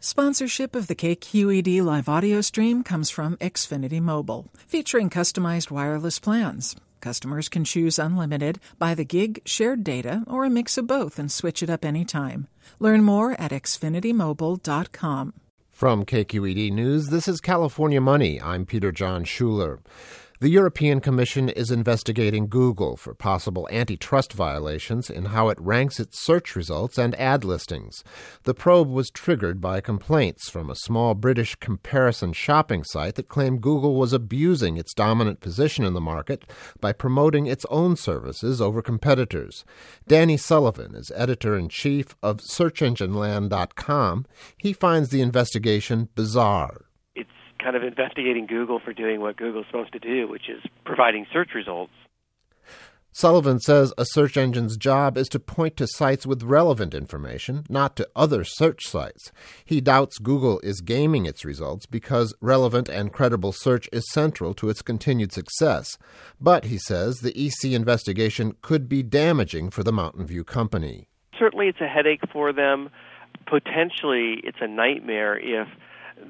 Sponsorship of the KQED live audio stream comes from Xfinity Mobile, featuring customized wireless plans. Customers can choose unlimited, by the gig, shared data, or a mix of both and switch it up anytime. Learn more at xfinitymobile.com. From KQED News, this is California Money. I'm Peter John Schuler. The European Commission is investigating Google for possible antitrust violations in how it ranks its search results and ad listings. The probe was triggered by complaints from a small British comparison shopping site that claimed Google was abusing its dominant position in the market by promoting its own services over competitors. Danny Sullivan is editor-in-chief of SearchEngineLand.com. He finds the investigation bizarre. Kind of investigating Google for doing what Google's supposed to do, which is providing search results. Sullivan says a search engine's job is to point to sites with relevant information, not to other search sites. He doubts Google is gaming its results because relevant and credible search is central to its continued success. But, he says, the EC investigation could be damaging for the Mountain View company. Certainly it's a headache for them. Potentially it's a nightmare if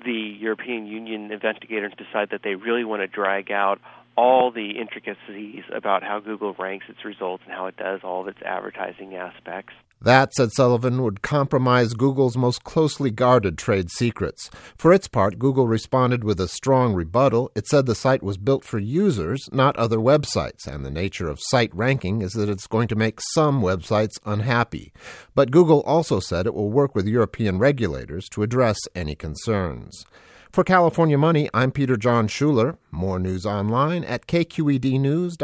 the European Union investigators decide that they really want to drag out all the intricacies about how Google ranks its results and how it does all of its advertising aspects. That, said Sullivan, would compromise Google's most closely guarded trade secrets. For its part, Google responded with a strong rebuttal. It said the site was built for users, not other websites, and the nature of site ranking is that it's going to make some websites unhappy. But Google also said it will work with European regulators to address any concerns. For California Money, I'm Peter John Schuler. More news online at kqednews.org.